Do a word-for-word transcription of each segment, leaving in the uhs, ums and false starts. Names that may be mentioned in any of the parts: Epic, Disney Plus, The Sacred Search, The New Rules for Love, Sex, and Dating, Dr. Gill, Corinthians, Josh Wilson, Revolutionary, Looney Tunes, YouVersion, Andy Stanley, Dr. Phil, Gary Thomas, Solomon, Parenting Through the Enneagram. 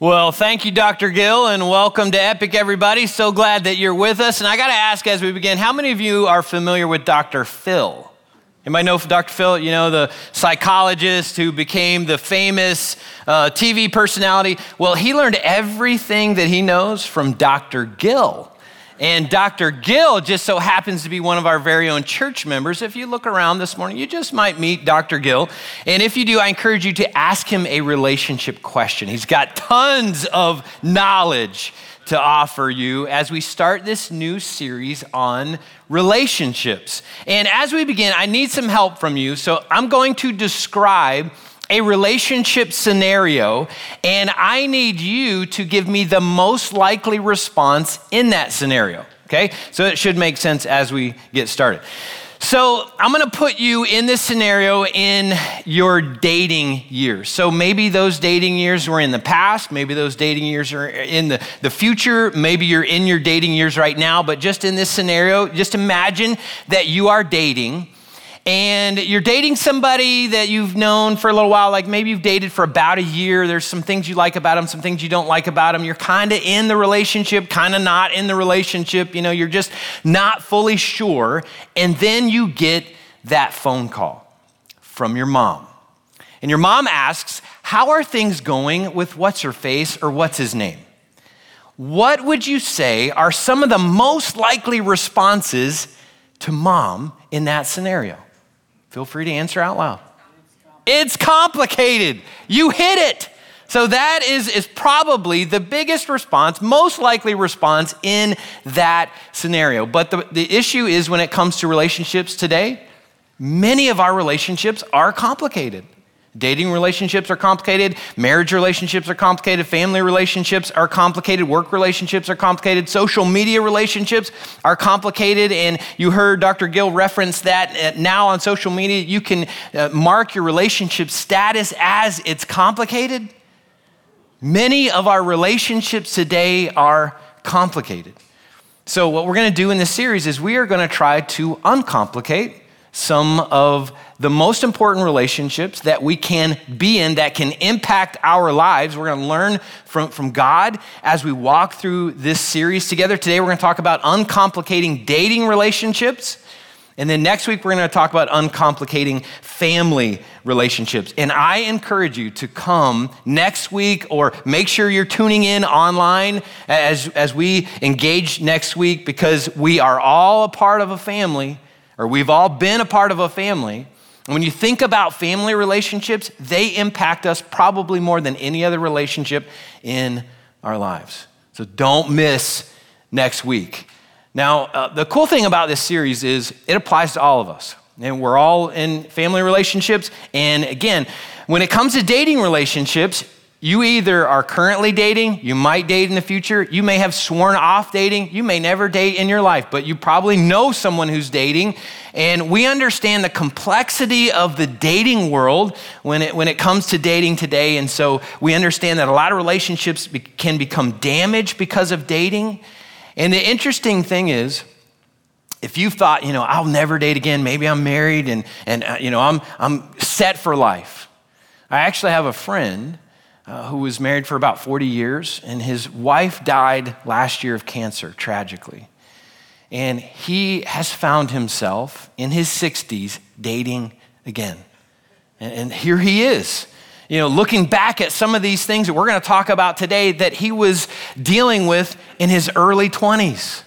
Well, thank you, Doctor Gill, and welcome to Epic, everybody. So glad that you're with us. And I got to ask as we begin, how many of you are familiar with Doctor Phil? Anybody know Doctor Phil? You know, the psychologist who became the famous uh, T V personality. Well, he learned everything that he knows from Doctor Gill. And Doctor Gill just so happens to be one of our very own church members. If you look around this morning, you just might meet Doctor Gill. And if you do, I encourage you to ask him a relationship question. He's got tons of knowledge to offer you as we start this new series on relationships. And as we begin, I need some help from you. So I'm going to describe a relationship scenario, and I need you to give me the most likely response in that scenario, okay? So it should make sense as we get started. So I'm gonna put you in this scenario in your dating years. So maybe those dating years were in the past, maybe those dating years are in the, the future, maybe you're in your dating years right now, but just in this scenario, just imagine that you are dating and you're dating somebody that you've known for a little while, like maybe you've dated for about a year. There's some things you like about them, some things you don't like about them. You're kind of in the relationship, kind of not in the relationship. You know, you're just not fully sure. And then you get that phone call from your mom. And your mom asks, how are things going with what's her face or what's his name? What would you say are some of the most likely responses to mom in that scenario? Feel free to answer out loud. It's complicated. You hit it. So that is, is probably the biggest response, most likely response in that scenario. But the, the issue is when it comes to relationships today, many of our relationships are complicated. Dating relationships are complicated. Marriage relationships are complicated. Family relationships are complicated. Work relationships are complicated. Social media relationships are complicated. And you heard Doctor Gill reference that now on social media, you can mark your relationship status as it's complicated. Many of our relationships today are complicated. So what we're going to do in this series is we are going to try to uncomplicate some of the most important relationships that we can be in that can impact our lives. We're gonna learn from, from God as we walk through this series together. Today, we're gonna talk about uncomplicating dating relationships. And then next week, we're gonna talk about uncomplicating family relationships. And I encourage you to come next week or make sure you're tuning in online as, as we engage next week, because we are all a part of a family, or we've all been a part of a family. And when you think about family relationships, they impact us probably more than any other relationship in our lives. So don't miss next week. Now, uh, the cool thing about this series is it applies to all of us. And we're all in family relationships. And again, when it comes to dating relationships, you either are currently dating, you might date in the future, you may have sworn off dating, you may never date in your life, but you probably know someone who's dating. And we understand the complexity of the dating world when it, when it comes to dating today. And so we understand that a lot of relationships be, can become damaged because of dating. And the interesting thing is, if you've thought, you know, I'll never date again, maybe I'm married and, and uh, you know, I'm, I'm set for life. I actually have a friend Uh, who was married for about forty years, and his wife died last year of cancer, tragically. And he has found himself in his sixties dating again. And, and here he is, you know, looking back at some of these things that we're gonna talk about today that he was dealing with in his early twenties.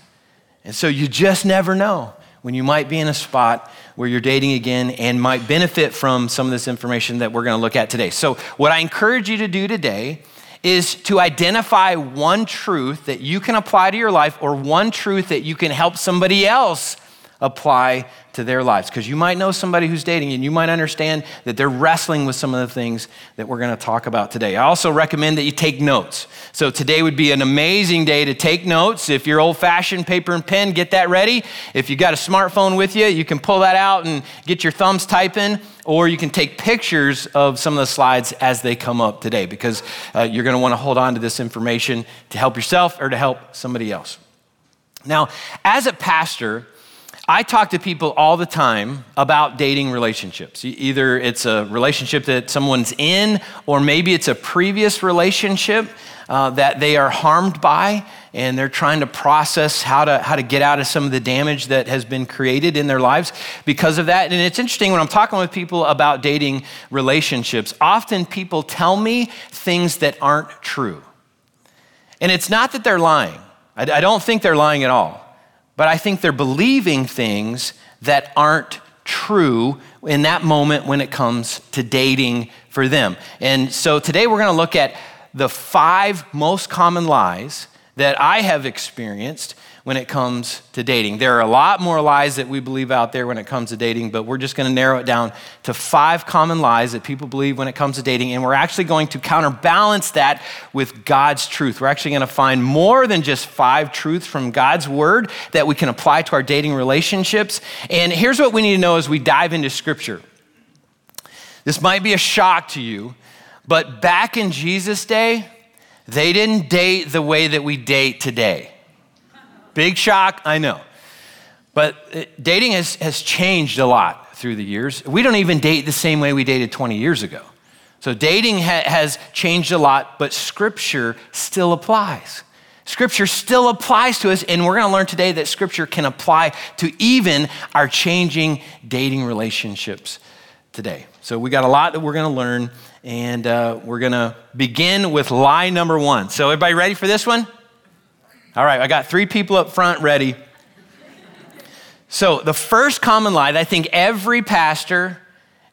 And so you just never know when you might be in a spot where you're dating again and might benefit from some of this information that we're gonna look at today. So what I encourage you to do today is to identify one truth that you can apply to your life, or one truth that you can help somebody else apply to their lives. Because you might know somebody who's dating and you might understand that they're wrestling with some of the things that we're gonna talk about today. I also recommend that you take notes. So today would be an amazing day to take notes. If you're old-fashioned, paper and pen, get that ready. If you got a smartphone with you, you can pull that out and get your thumbs typing, or you can take pictures of some of the slides as they come up today, because uh, you're gonna wanna hold on to this information to help yourself or to help somebody else. Now, as a pastor, I talk to people all the time about dating relationships. Either it's a relationship that someone's in, or maybe it's a previous relationship uh, that they are harmed by, and they're trying to process how to how to get out of some of the damage that has been created in their lives because of that. And it's interesting, when I'm talking with people about dating relationships, often people tell me things that aren't true. And it's not that they're lying. I, I don't think they're lying at all. But I think they're believing things that aren't true in that moment when it comes to dating for them. And so today we're going to look at the five most common lies that I have experienced when it comes to dating. There are a lot more lies that we believe out there when it comes to dating, but we're just going to narrow it down to five common lies that people believe when it comes to dating, and we're actually going to counterbalance that with God's truth. We're actually going to find more than just five truths from God's word that we can apply to our dating relationships. And here's what we need to know as we dive into Scripture. This might be a shock to you, but back in Jesus' day, they didn't date the way that we date today. Big shock, I know. But dating has, has changed a lot through the years. We don't even date the same way we dated twenty years ago. So dating ha- has changed a lot, but Scripture still applies. Scripture still applies to us, and we're going to learn today that Scripture can apply to even our changing dating relationships today. So we got a lot that we're going to learn. And uh, we're going to begin with lie number one. So everybody ready for this one? All right, I got three people up front ready. So the first common lie that I think every pastor,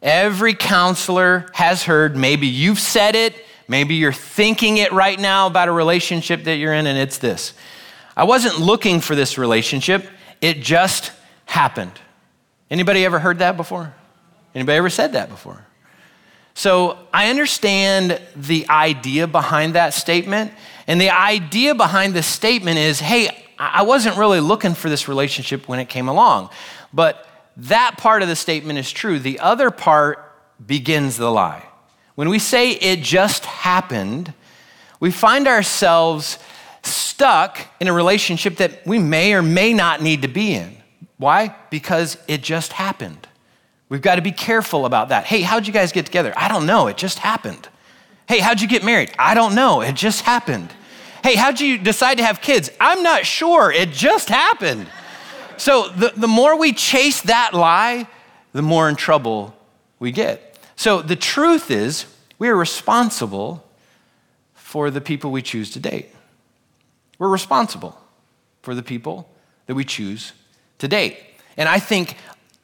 every counselor has heard, maybe you've said it, maybe you're thinking it right now about a relationship that you're in, and it's this: I wasn't looking for this relationship, it just happened. Anybody ever heard that before? Anybody ever said that before? So I understand the idea behind that statement. And the idea behind the statement is, hey, I wasn't really looking for this relationship when it came along. But that part of the statement is true. The other part begins the lie. When we say it just happened, we find ourselves stuck in a relationship that we may or may not need to be in. Why? Because it just happened. We've got to be careful about that. Hey, how'd you guys get together? I don't know. It just happened. Hey, how'd you get married? I don't know. It just happened. Hey, how'd you decide to have kids? I'm not sure. It just happened. So the, the more we chase that lie, the more in trouble we get. So the truth is, we are responsible for the people we choose to date. We're responsible for the people that we choose to date. And I think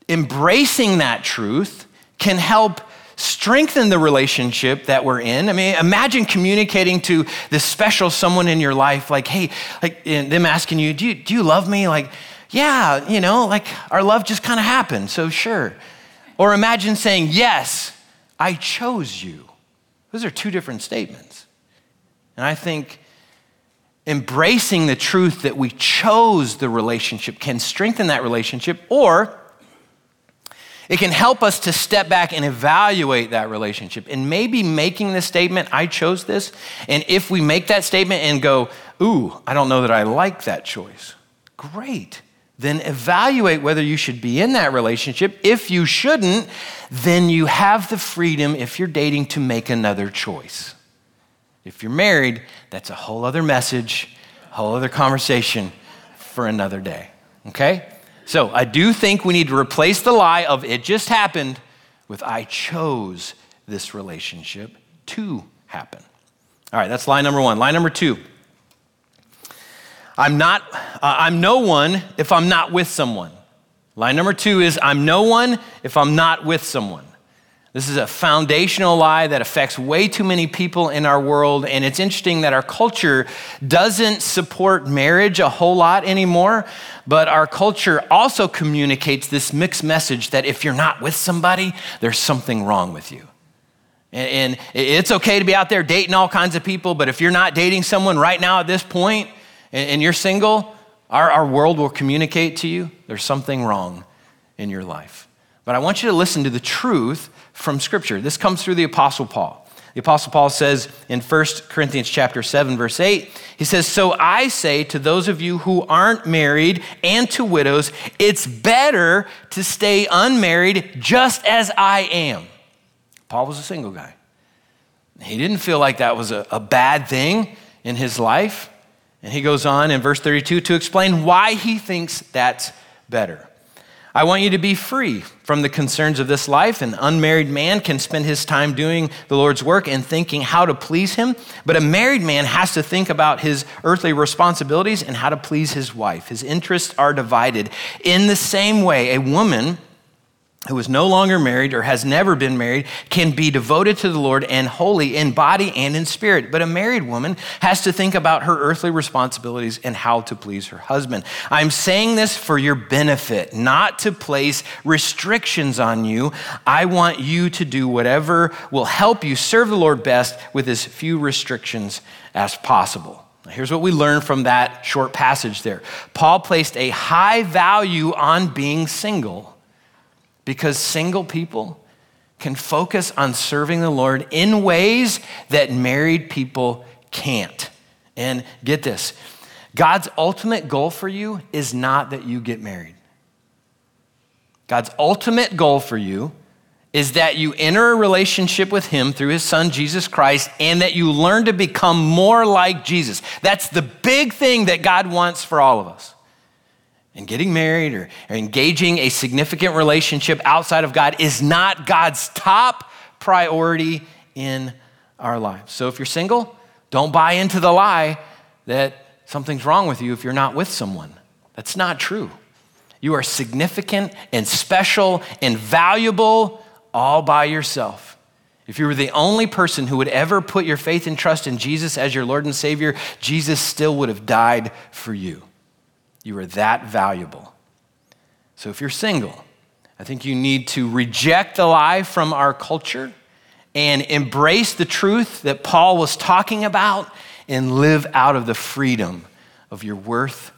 embracing that truth can help strengthen the relationship that we're in. I mean, imagine communicating to this special someone in your life, like, hey, like them asking you, do you, do you love me? Like, yeah, you know, like our love just kind of happened, so sure. Or imagine saying, yes, I chose you. Those are two different statements. And I think embracing the truth that we chose the relationship can strengthen that relationship, or it can help us to step back and evaluate that relationship. And maybe making the statement, I chose this, and if we make that statement and go, ooh, I don't know that I like that choice, great. Then evaluate whether you should be in that relationship. If you shouldn't, then you have the freedom, if you're dating, to make another choice. If you're married, that's a whole other message, a whole other conversation for another day, okay? So I do think we need to replace the lie of it just happened with I chose this relationship to happen. All right, that's lie number one. Lie number two, I'm not, uh, I'm no one if I'm not with someone. Lie number two is I'm no one if I'm not with someone. This is a foundational lie that affects way too many people in our world, and it's interesting that our culture doesn't support marriage a whole lot anymore, but our culture also communicates this mixed message that if you're not with somebody, there's something wrong with you. And it's okay to be out there dating all kinds of people, but if you're not dating someone right now at this point and you're single, our, our world will communicate to you there's something wrong in your life. But I want you to listen to the truth from Scripture. This comes through the Apostle Paul. The Apostle Paul says in First Corinthians chapter seven, verse eight, he says, so I say to those of you who aren't married and to widows, it's better to stay unmarried just as I am. Paul was a single guy. He didn't feel like that was a, a bad thing in his life. And he goes on in verse thirty-two to explain why he thinks that's better. I want you to be free from the concerns of this life. An unmarried man can spend his time doing the Lord's work and thinking how to please him, but a married man has to think about his earthly responsibilities and how to please his wife. His interests are divided. In the same way, a woman who is no longer married or has never been married can be devoted to the Lord and holy in body and in spirit. But a married woman has to think about her earthly responsibilities and how to please her husband. I'm saying this for your benefit, not to place restrictions on you. I want you to do whatever will help you serve the Lord best with as few restrictions as possible. Here's what we learn from that short passage there. Paul placed a high value on being single, because single people can focus on serving the Lord in ways that married people can't. And get this, God's ultimate goal for you is not that you get married. God's ultimate goal for you is that you enter a relationship with him through his son, Jesus Christ, and that you learn to become more like Jesus. That's the big thing that God wants for all of us. And getting married or engaging a significant relationship outside of God is not God's top priority in our lives. So if you're single, don't buy into the lie that something's wrong with you if you're not with someone. That's not true. You are significant and special and valuable all by yourself. If you were the only person who would ever put your faith and trust in Jesus as your Lord and Savior, Jesus still would have died for you. You are that valuable. So if you're single, I think you need to reject the lie from our culture and embrace the truth that Paul was talking about and live out of the freedom of your worth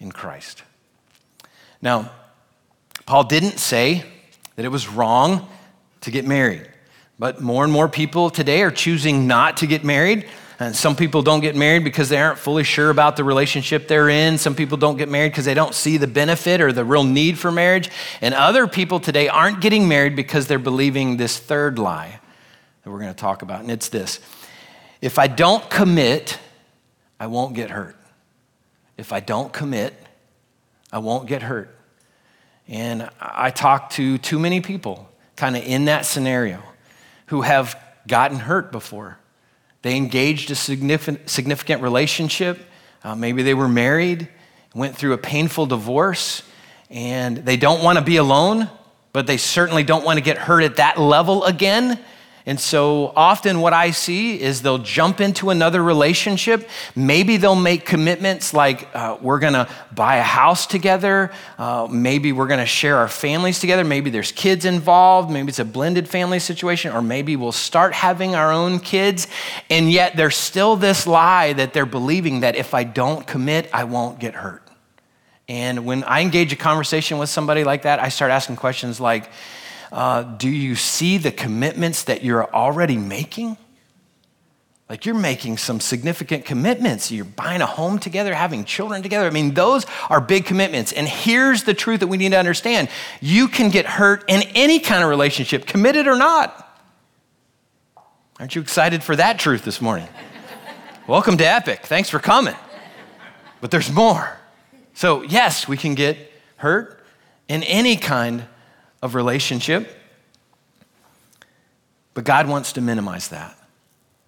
in Christ. Now, Paul didn't say that it was wrong to get married, but more and more people today are choosing not to get married. And some people don't get married because they aren't fully sure about the relationship they're in. Some people don't get married because they don't see the benefit or the real need for marriage. And other people today aren't getting married because they're believing this third lie that we're going to talk about. And it's this: if I don't commit, I won't get hurt. If I don't commit, I won't get hurt. And I talk to too many people kind of in that scenario who have gotten hurt before. They engaged a significant relationship. Uh, maybe they were married, went through a painful divorce, and they don't want to be alone, but they certainly don't want to get hurt at that level again. And so often what I see is they'll jump into another relationship. Maybe they'll make commitments like uh, we're going to buy a house together. Uh, maybe we're going to share our families together. Maybe there's kids involved. Maybe it's a blended family situation, or maybe we'll start having our own kids. And yet there's still this lie that they're believing that if I don't commit, I won't get hurt. And when I engage a conversation with somebody like that, I start asking questions like, Uh, do you see the commitments that you're already making? Like, you're making some significant commitments. You're buying a home together, having children together. I mean, those are big commitments. And here's the truth that we need to understand. You can get hurt in any kind of relationship, committed or not. Aren't you excited for that truth this morning? Welcome to Epic. Thanks for coming. But there's more. So yes, we can get hurt in any kind of relationship, but God wants to minimize that.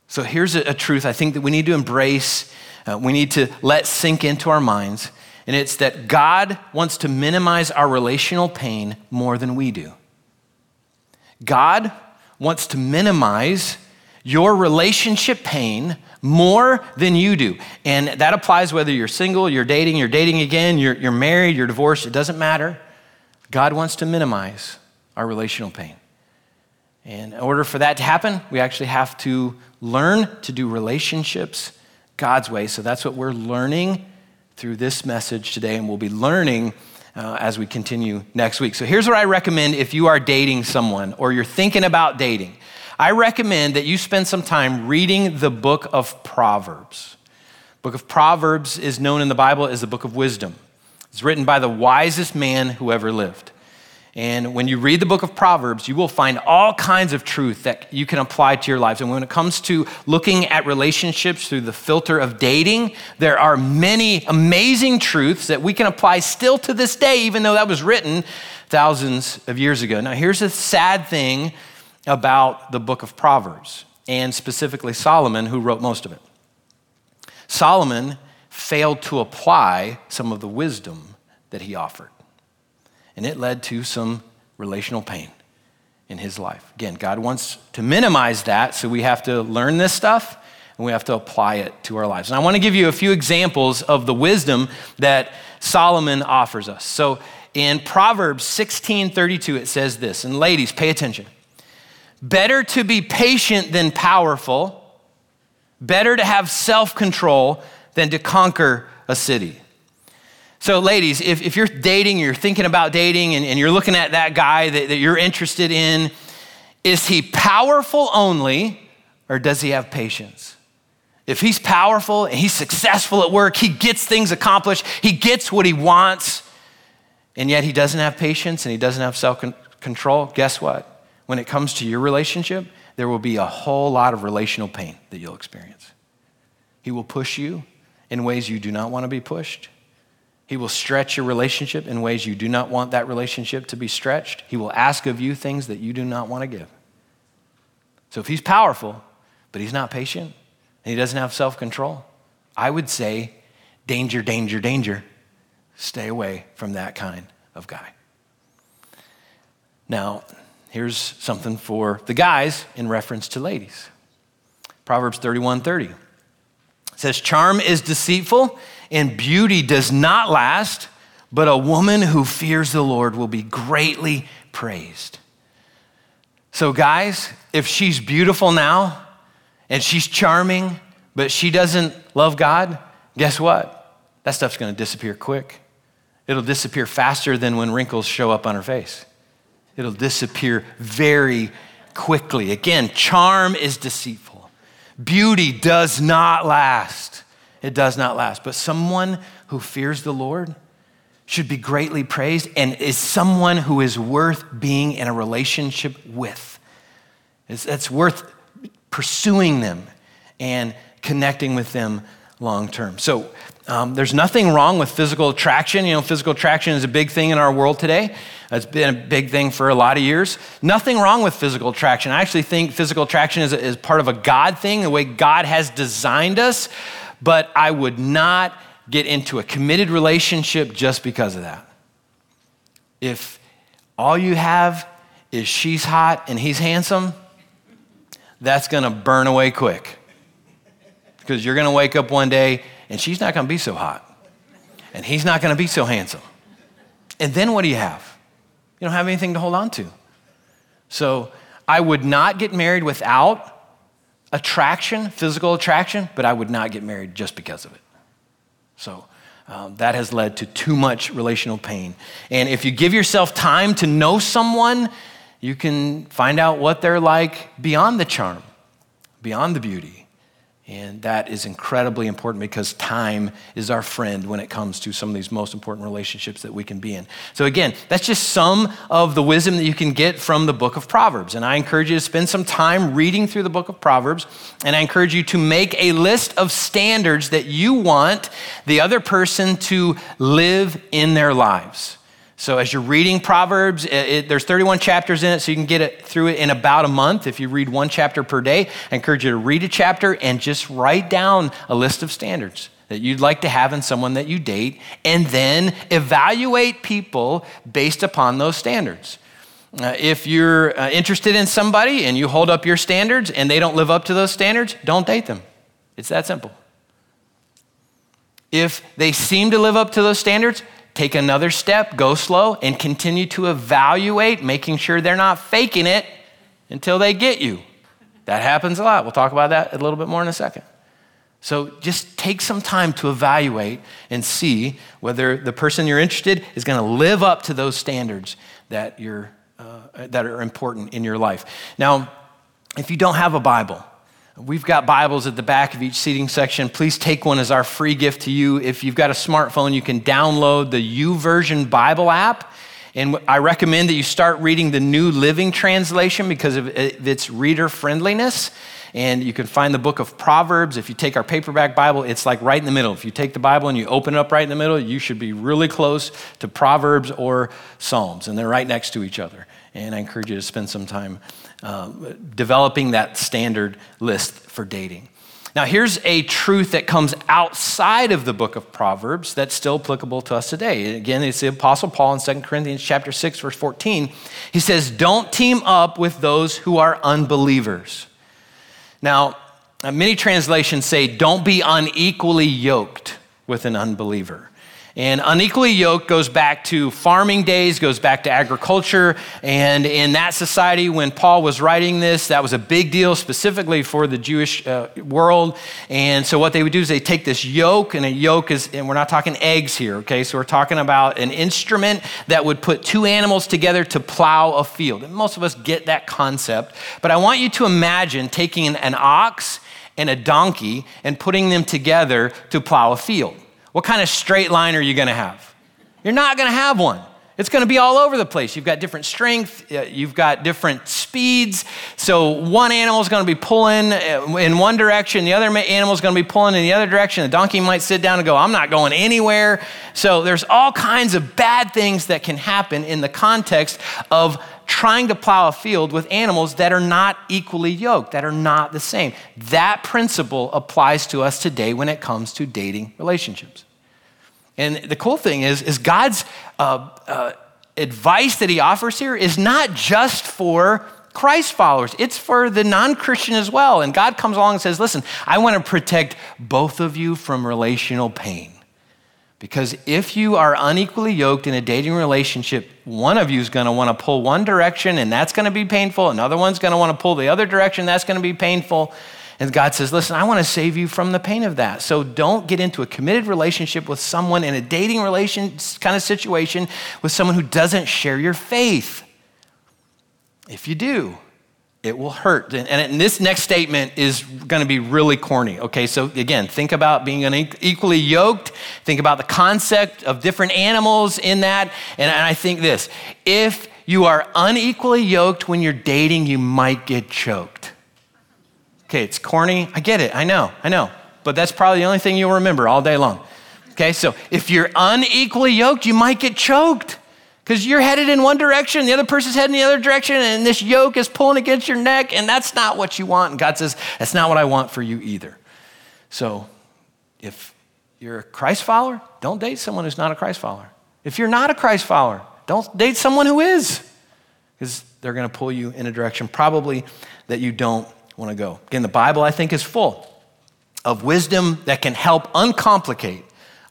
So here's a, a truth I think that we need to embrace, uh, we need to let sink into our minds, and it's that God wants to minimize our relational pain more than we do. God wants to minimize your relationship pain more than you do. And that applies whether you're single, you're dating, you're dating again, you're, you're married, you're divorced, it doesn't matter. God wants to minimize our relational pain. And in order for that to happen, we actually have to learn to do relationships God's way. So that's what we're learning through this message today, and we'll be learning uh, as we continue next week. So here's what I recommend if you are dating someone or you're thinking about dating. I recommend that you spend some time reading the book of Proverbs. The book of Proverbs is known in the Bible as the book of wisdom. It's written by the wisest man who ever lived. And when you read the book of Proverbs, you will find all kinds of truth that you can apply to your lives. And when it comes to looking at relationships through the filter of dating, there are many amazing truths that we can apply still to this day, even though that was written thousands of years ago. Now, here's the sad thing about the book of Proverbs, and specifically Solomon, who wrote most of it. Solomon failed to apply some of the wisdom that he offered. And it led to some relational pain in his life. Again, God wants to minimize that, so we have to learn this stuff, and we have to apply it to our lives. And I want to give you a few examples of the wisdom that Solomon offers us. So in Proverbs sixteen thirty-two, it says this, and ladies, pay attention. Better to be patient than powerful, better to have self-control than to conquer a city. So ladies, if, if you're dating, you're thinking about dating, and, and you're looking at that guy that, that you're interested in, is he powerful only, or does he have patience? If he's powerful and he's successful at work, he gets things accomplished, he gets what he wants, and yet he doesn't have patience and he doesn't have self-control, guess what? When it comes to your relationship, there will be a whole lot of relational pain that you'll experience. He will push you in ways you do not want to be pushed. He will stretch your relationship in ways you do not want that relationship to be stretched. He will ask of you things that you do not want to give. So if he's powerful, but he's not patient, and he doesn't have self-control, I would say, danger, danger, danger. Stay away from that kind of guy. Now, here's something for the guys in reference to ladies. Proverbs thirty-one thirty. It says, charm is deceitful and beauty does not last, but a woman who fears the Lord will be greatly praised. So guys, if she's beautiful now and she's charming, but she doesn't love God, guess what? That stuff's gonna disappear quick. It'll disappear faster than when wrinkles show up on her face. It'll disappear very quickly. Again, charm is deceitful. Beauty does not last. It does not last. But someone who fears the Lord should be greatly praised and is someone who is worth being in a relationship with. It's, it's worth pursuing them and connecting with them long term. So um, there's nothing wrong with physical attraction. You know, physical attraction is a big thing in our world today. It's been a big thing for a lot of years. Nothing wrong with physical attraction. I actually think physical attraction is, is part of a God thing, the way God has designed us, but I would not get into a committed relationship just because of that. If all you have is she's hot and he's handsome, that's gonna burn away quick, because you're gonna wake up one day and she's not gonna be so hot and he's not gonna be so handsome. And then what do you have? You don't have anything to hold on to. So I would not get married without attraction, physical attraction, but I would not get married just because of it. So um, that has led to too much relational pain. And if you give yourself time to know someone, you can find out what they're like beyond the charm, beyond the beauty. And that is incredibly important, because time is our friend when it comes to some of these most important relationships that we can be in. So again, that's just some of the wisdom that you can get from the book of Proverbs. And I encourage you to spend some time reading through the book of Proverbs. And I encourage you to make a list of standards that you want the other person to live in their lives. So as you're reading Proverbs, it, it, there's thirty-one chapters in it, so you can get it through it in about a month. If you read one chapter per day, I encourage you to read a chapter and just write down a list of standards that you'd like to have in someone that you date, and then evaluate people based upon those standards. Uh, if you're uh, interested in somebody and you hold up your standards and they don't live up to those standards, don't date them. It's that simple. If they seem to live up to those standards, take another step, go slow, and continue to evaluate, making sure they're not faking it until they get you. That happens a lot. We'll talk about that a little bit more in a second. So just take some time to evaluate and see whether the person you're interested in is gonna live up to those standards that you're uh, that are important in your life. Now, If you don't have a Bible, we've got Bibles at the back of each seating section. Please take one as our free gift to you. If you've got a smartphone, you can download the YouVersion Bible app. And I recommend that you start reading the New Living Translation because of its reader friendliness. And you can find the book of Proverbs. If you take our paperback Bible, it's like right in the middle. If you take the Bible and you open it up right in the middle, you should be really close to Proverbs or Psalms. And they're right next to each other. And I encourage you to spend some time Uh, developing that standard list for dating. Now, here's a truth that comes outside of the book of Proverbs that's still applicable to us today. Again, it's the Apostle Paul in Second Corinthians chapter six, verse fourteen. He says, don't team up with those who are unbelievers. Now, many translations say, don't be unequally yoked with an unbeliever. And unequally yoked goes back to farming days, goes back to agriculture. And in that society, when Paul was writing this, that was a big deal specifically for the Jewish uh, world. And so what they would do is they take this yoke, and a yoke is, and we're not talking eggs here, okay? So we're talking about an instrument that would put two animals together to plow a field. And most of us get that concept. But I want you to imagine taking an, an ox and a donkey and putting them together to plow a field. What kind of straight line are you going to have? You're not going to have one. It's going to be all over the place. You've got different strength. You've got different speeds. So one animal is going to be pulling in one direction. The other animal is going to be pulling in the other direction. The donkey might sit down and go, I'm not going anywhere. So there's all kinds of bad things that can happen in the context of trying to plow a field with animals that are not equally yoked, that are not the same. That principle applies to us today when it comes to dating relationships. And the cool thing is, is God's uh, uh, advice that he offers here is not just for Christ followers. It's for the non-Christian as well. And God comes along and says, listen, I want to protect both of you from relational pain. Because if you are unequally yoked in a dating relationship, one of you is going to want to pull one direction, and that's going to be painful. Another one's going to want to pull the other direction. That's going to be painful. And God says, listen, I want to save you from the pain of that. So don't get into a committed relationship with someone in a dating relation kind of situation with someone who doesn't share your faith. If you do, it will hurt. And this next statement is going to be really corny. Okay, so again, think about being unequally yoked. Think about the concept of different animals in that. And I think this, if you are unequally yoked when you're dating, you might get choked. Okay, it's corny. I get it. I know, I know. But that's probably the only thing you'll remember all day long. Okay, so if you're unequally yoked, you might get choked. Because you're headed in one direction, the other person's headed in the other direction, and this yoke is pulling against your neck, and that's not what you want. And God says, that's not what I want for you either. So if you're a Christ follower, don't date someone who's not a Christ follower. If you're not a Christ follower, don't date someone who is, because they're going to pull you in a direction probably that you don't want to go. Again, the Bible, I think, is full of wisdom that can help uncomplicate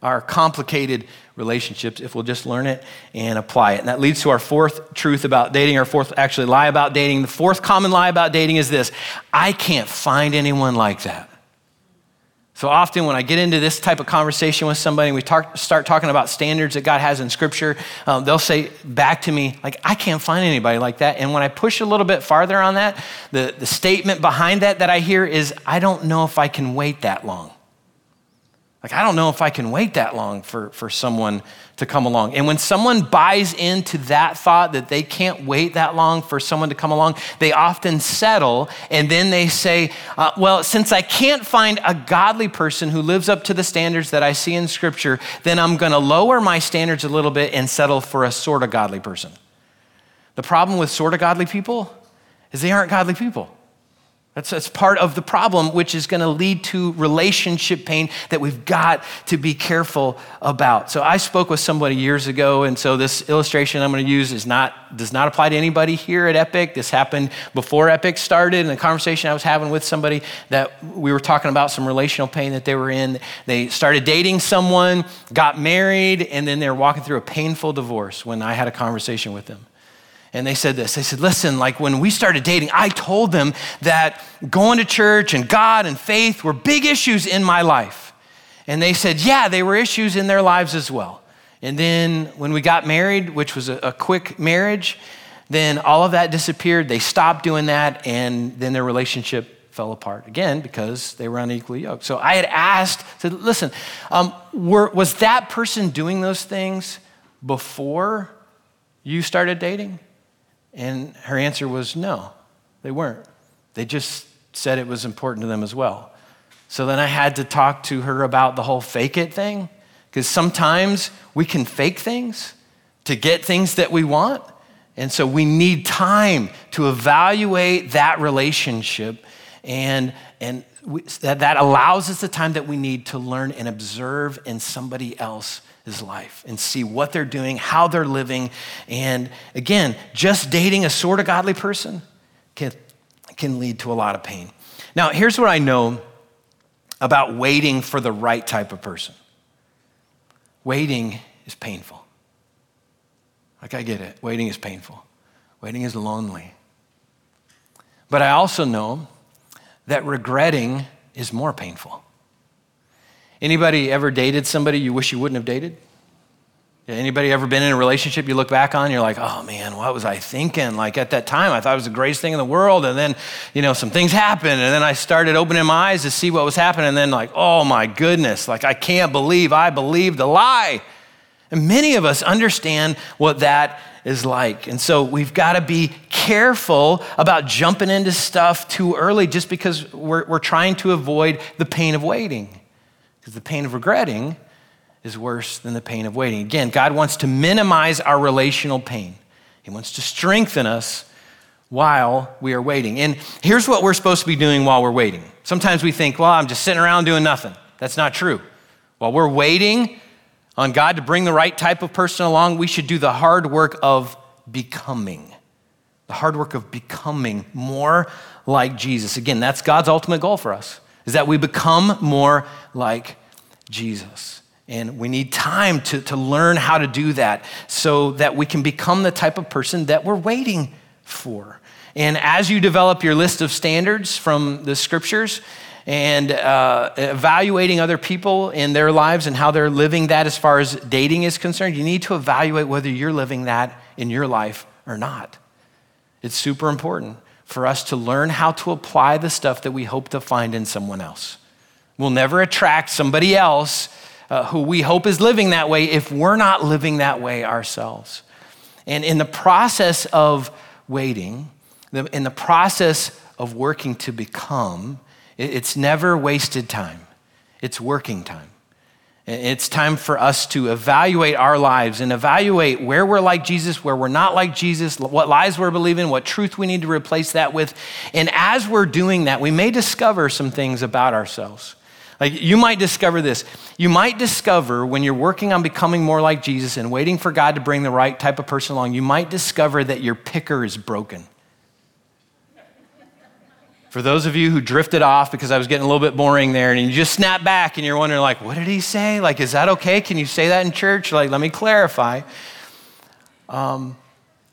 our complicated relationships if we'll just learn it and apply it. And that leads to our fourth truth about dating, our fourth actually lie about dating. The fourth common lie about dating is this: I can't find anyone like that. So often when I get into this type of conversation with somebody and we talk, start talking about standards that God has in Scripture, um, they'll say back to me, like, I can't find anybody like that. And when I push a little bit farther on that, the, the statement behind that that I hear is, I don't know if I can wait that long. Like, I don't know if I can wait that long for, for someone to come along. And when someone buys into that thought that they can't wait that long for someone to come along, they often settle, and then they say, uh, well, since I can't find a godly person who lives up to the standards that I see in Scripture, then I'm going to lower my standards a little bit and settle for a sort of godly person. The problem with sort of godly people is they aren't godly people. That's, that's part of the problem, which is going to lead to relationship pain that we've got to be careful about. So I spoke with somebody years ago, and so this illustration I'm going to use is not does not apply to anybody here at Epic. This happened before Epic started, in a conversation I was having with somebody that we were talking about some relational pain that they were in. They started dating someone, got married, and then they were walking through a painful divorce when I had a conversation with them. And they said this, they said, listen, like when we started dating, I told them that going to church and God and faith were big issues in my life. And they said, yeah, they were issues in their lives as well. And then when we got married, which was a, a quick marriage, then all of that disappeared. They stopped doing that, and then their relationship fell apart again because they were unequally yoked. So I had asked, said, listen, um, were, was that person doing those things before you started dating? And her answer was no, they weren't. They just said it was important to them as well. So then I had to talk to her about the whole fake it thing, because sometimes we can fake things to get things that we want. And so we need time to evaluate that relationship, and and we, that, that allows us the time that we need to learn and observe in somebody else's life and see what they're doing, how they're living. And again, just dating a sort of godly person can can lead to a lot of pain. Now, here's what I know about waiting for the right type of person. Waiting is painful. Like, I get it. Waiting is painful. Waiting is lonely. But I also know that regretting is more painful. Anybody ever dated somebody you wish you wouldn't have dated? Anybody ever been in a relationship you look back on, you're like, oh man, what was I thinking? Like, at that time, I thought it was the greatest thing in the world. And then, you know, some things happened. And then I started opening my eyes to see what was happening. And then, like, oh my goodness, like, I can't believe I believed a lie. And many of us understand what that is like. And so we've got to be careful about jumping into stuff too early just because we're, we're trying to avoid the pain of waiting. Because the pain of regretting is worse than the pain of waiting. Again, God wants to minimize our relational pain. He wants to strengthen us while we are waiting. And here's what we're supposed to be doing while we're waiting. Sometimes we think, well, I'm just sitting around doing nothing. That's not true. While we're waiting on God to bring the right type of person along, we should do the hard work of becoming. The hard work of becoming more like Jesus. Again, that's God's ultimate goal for us, is that we become more like Jesus. And we need time to, to learn how to do that so that we can become the type of person that we're waiting for. And as you develop your list of standards from the scriptures, and uh, evaluating other people in their lives and how they're living that as far as dating is concerned, you need to evaluate whether you're living that in your life or not. It's super important for us to learn how to apply the stuff that we hope to find in someone else. We'll never attract somebody else uh, who we hope is living that way if we're not living that way ourselves. And in the process of waiting, in the process of working to become, it's never wasted time. It's working time. It's time for us to evaluate our lives and evaluate where we're like Jesus, where we're not like Jesus, what lies we're believing, what truth we need to replace that with. And as we're doing that, we may discover some things about ourselves. Like, you might discover this. You might discover when you're working on becoming more like Jesus and waiting for God to bring the right type of person along, you might discover that your picker is broken. For those of you who drifted off because I was getting a little bit boring there, and you just snap back and you're wondering, like, what did he say? Like, is that okay? Can you say that in church? Like, let me clarify. Um,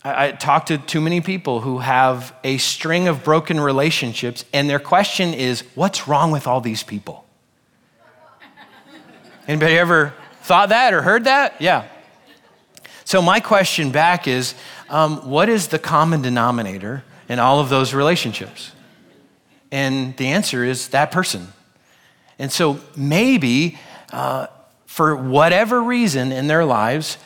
I, I talked to too many people who have a string of broken relationships, and their question is, what's wrong with all these people? Anybody ever thought that or heard that? Yeah. So my question back is, um, what is the common denominator in all of those relationships? And the answer is that person. And so maybe uh, for whatever reason in their lives,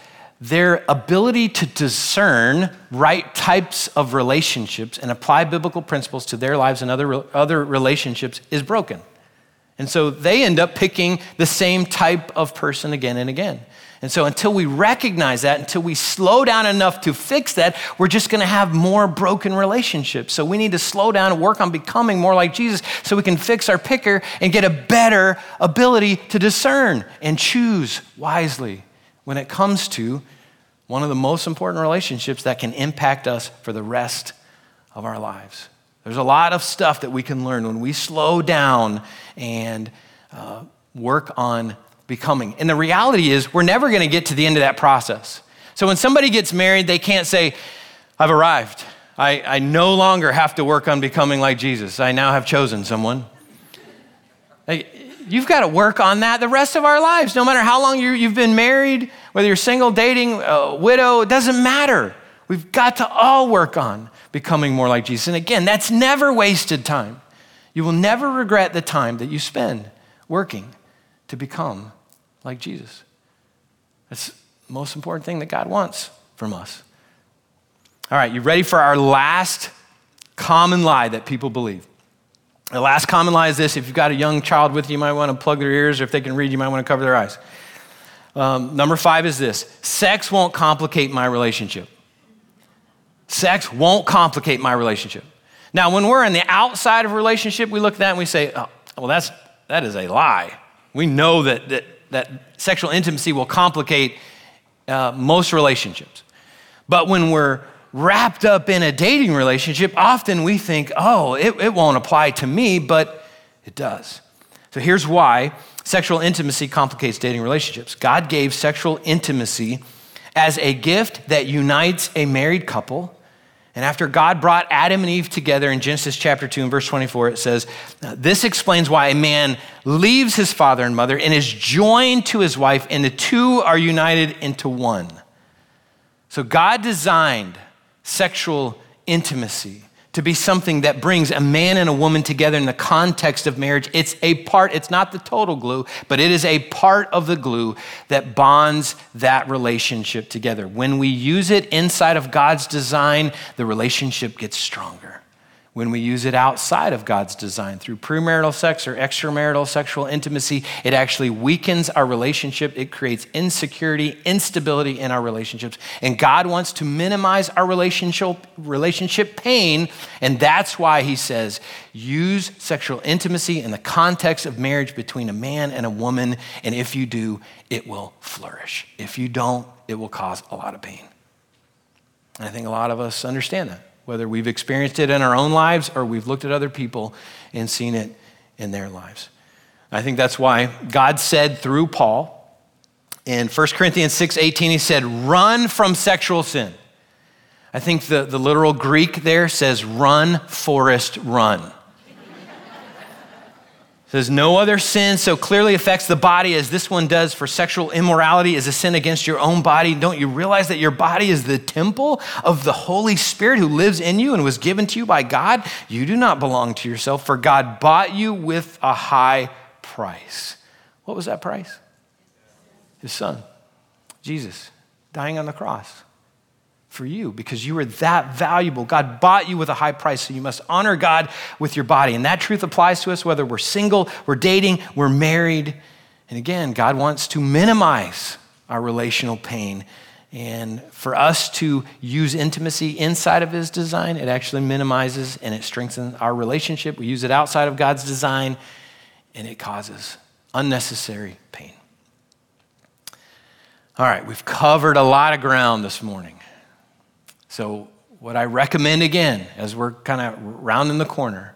their ability to discern right types of relationships and apply biblical principles to their lives and other, other relationships is broken. And so they end up picking the same type of person again and again. And so until we recognize that, until we slow down enough to fix that, we're just going to have more broken relationships. So we need to slow down and work on becoming more like Jesus so we can fix our picker and get a better ability to discern and choose wisely when it comes to one of the most important relationships that can impact us for the rest of our lives. There's a lot of stuff that we can learn when we slow down and uh, work on becoming. And the reality is, we're never going to get to the end of that process. So when somebody gets married, they can't say, I've arrived. I, I no longer have to work on becoming like Jesus. I now have chosen someone. Like, you've got to work on that the rest of our lives. No matter how long you, you've been married, whether you're single, dating, a widow, it doesn't matter. We've got to all work on becoming more like Jesus. And again, that's never wasted time. You will never regret the time that you spend working to become like Jesus. That's the most important thing that God wants from us. All right, you ready for our last common lie that people believe? The last common lie is this. If you've got a young child with you, you might want to plug their ears, or if they can read, you might want to cover their eyes. Um, number five is this. Sex won't complicate my relationship. Sex won't complicate my relationship. Now, when we're on the outside of a relationship, we look at that and we say, oh, well, that's, that is a lie. We know that, that, that sexual intimacy will complicate uh, most relationships. But when we're wrapped up in a dating relationship, often we think, oh, it, it won't apply to me, but it does. So here's why sexual intimacy complicates dating relationships. God gave sexual intimacy as a gift that unites a married couple. And after God brought Adam and Eve together in Genesis chapter two and verse twenty-four, it says, this explains why a man leaves his father and mother and is joined to his wife, and the two are united into one. So God designed sexual intimacy to be something that brings a man and a woman together in the context of marriage. It's a part, it's not the total glue, but it is a part of the glue that bonds that relationship together. When we use it inside of God's design, the relationship gets stronger. When we use it outside of God's design through premarital sex or extramarital sexual intimacy, it actually weakens our relationship. It creates insecurity, instability in our relationships. And God wants to minimize our relationship, relationship pain. And that's why he says, use sexual intimacy in the context of marriage between a man and a woman. And if you do, it will flourish. If you don't, it will cause a lot of pain. And I think a lot of us understand that, whether we've experienced it in our own lives or we've looked at other people and seen it in their lives. I think that's why God said through Paul in First Corinthians six eighteen, he said, run from sexual sin. I think the, the literal Greek there says, run, Forrest, run. It says, no other sin so clearly affects the body as this one does, for sexual immorality is a sin against your own body. Don't you realize that your body is the temple of the Holy Spirit who lives in you and was given to you by God? You do not belong to yourself, for God bought you with a high price. What was that price? His son, Jesus, dying on the cross for you, because you were that valuable. God bought you with a high price, so you must honor God with your body. And that truth applies to us whether we're single, we're dating, we're married. And again, God wants to minimize our relational pain. And for us to use intimacy inside of his design, it actually minimizes and it strengthens our relationship. We use it outside of God's design, and it causes unnecessary pain. All right, we've covered a lot of ground this morning. So what I recommend, again, as we're kind of rounding the corner,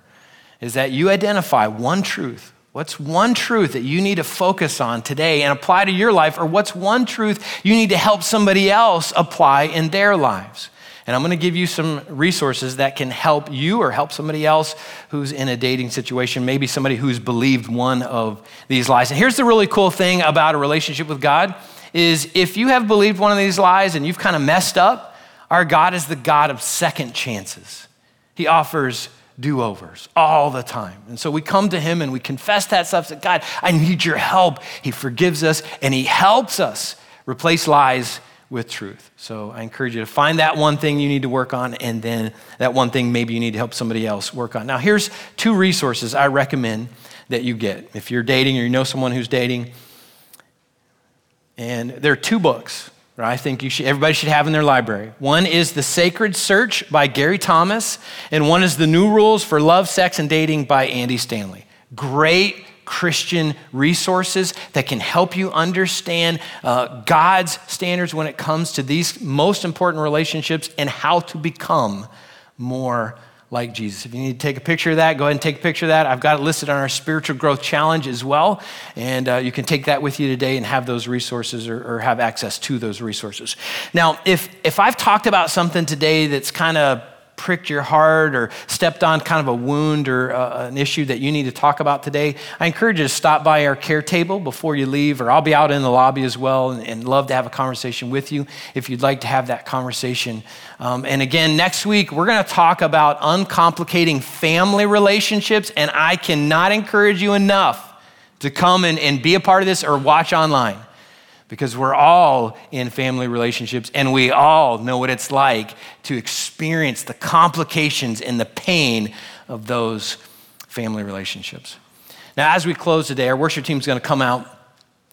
is that you identify one truth. What's one truth that you need to focus on today and apply to your life? Or what's one truth you need to help somebody else apply in their lives? And I'm going to give you some resources that can help you or help somebody else who's in a dating situation, maybe somebody who's believed one of these lies. And here's the really cool thing about a relationship with God is if you have believed one of these lies and you've kind of messed up, our God is the God of second chances. He offers do-overs all the time. And so we come to him and we confess that stuff. That God, I need your help. He forgives us and he helps us replace lies with truth. So I encourage you to find that one thing you need to work on, and then that one thing maybe you need to help somebody else work on. Now here's two resources I recommend that you get. If you're dating or you know someone who's dating, and there are two books I think you should, everybody should have in their library. One is The Sacred Search by Gary Thomas, and one is The New Rules for Love, Sex, and Dating by Andy Stanley. Great Christian resources that can help you understand uh, God's standards when it comes to these most important relationships and how to become more like Jesus. If you need to take a picture of that, go ahead and take a picture of that. I've got it listed on our spiritual growth challenge as well. And uh, you can take that with you today and have those resources, or, or have access to those resources. Now, if if I've talked about something today that's kind of pricked your heart or stepped on kind of a wound or uh, an issue that you need to talk about today, I encourage you to stop by our care table before you leave, or I'll be out in the lobby as well, and, and love to have a conversation with you if you'd like to have that conversation. Um, and again, next week, we're going to talk about uncomplicating family relationships, and I cannot encourage you enough to come and, and be a part of this or watch online, because we're all in family relationships and we all know what it's like to experience the complications and the pain of those family relationships. Now, as we close today, our worship team is going to come out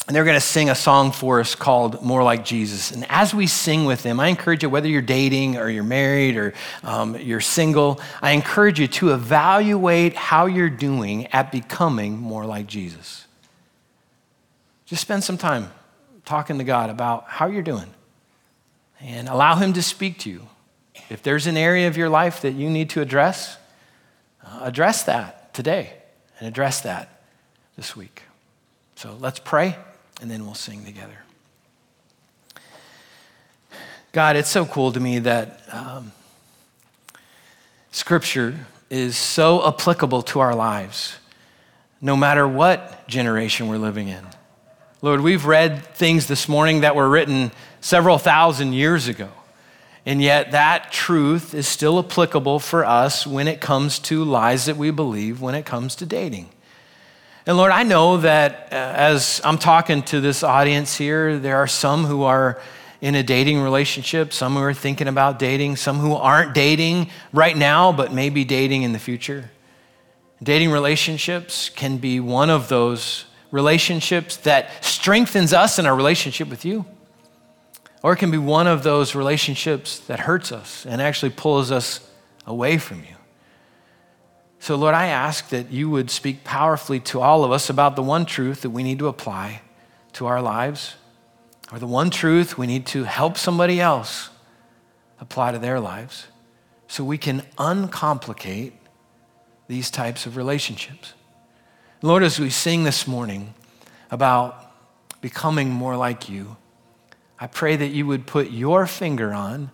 and they're going to sing a song for us called More Like Jesus. And as we sing with them, I encourage you, whether you're dating or you're married or um, you're single, I encourage you to evaluate how you're doing at becoming more like Jesus. Just spend some time talking to God about how you're doing and allow him to speak to you. If there's an area of your life that you need to address, uh, address that today and address that this week. So let's pray and then we'll sing together. God, it's so cool to me that um, Scripture is so applicable to our lives, no matter what generation we're living in. Lord, we've read things this morning that were written several thousand years ago, and yet that truth is still applicable for us when it comes to lies that we believe, when it comes to dating. And Lord, I know that uh, as I'm talking to this audience here, there are some who are in a dating relationship, some who are thinking about dating, some who aren't dating right now, but maybe dating in the future. Dating relationships can be one of those relationships that strengthens us in our relationship with you. Or it can be one of those relationships that hurts us and actually pulls us away from you. So Lord, I ask that you would speak powerfully to all of us about the one truth that we need to apply to our lives, or the one truth we need to help somebody else apply to their lives, so we can uncomplicate these types of relationships. Lord, as we sing this morning about becoming more like you, I pray that you would put your finger on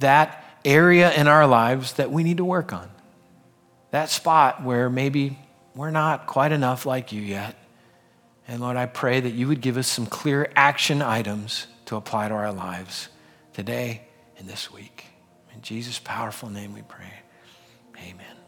that area in our lives that we need to work on, that spot where maybe we're not quite enough like you yet. And Lord, I pray that you would give us some clear action items to apply to our lives today and this week. In Jesus' powerful name we pray, amen.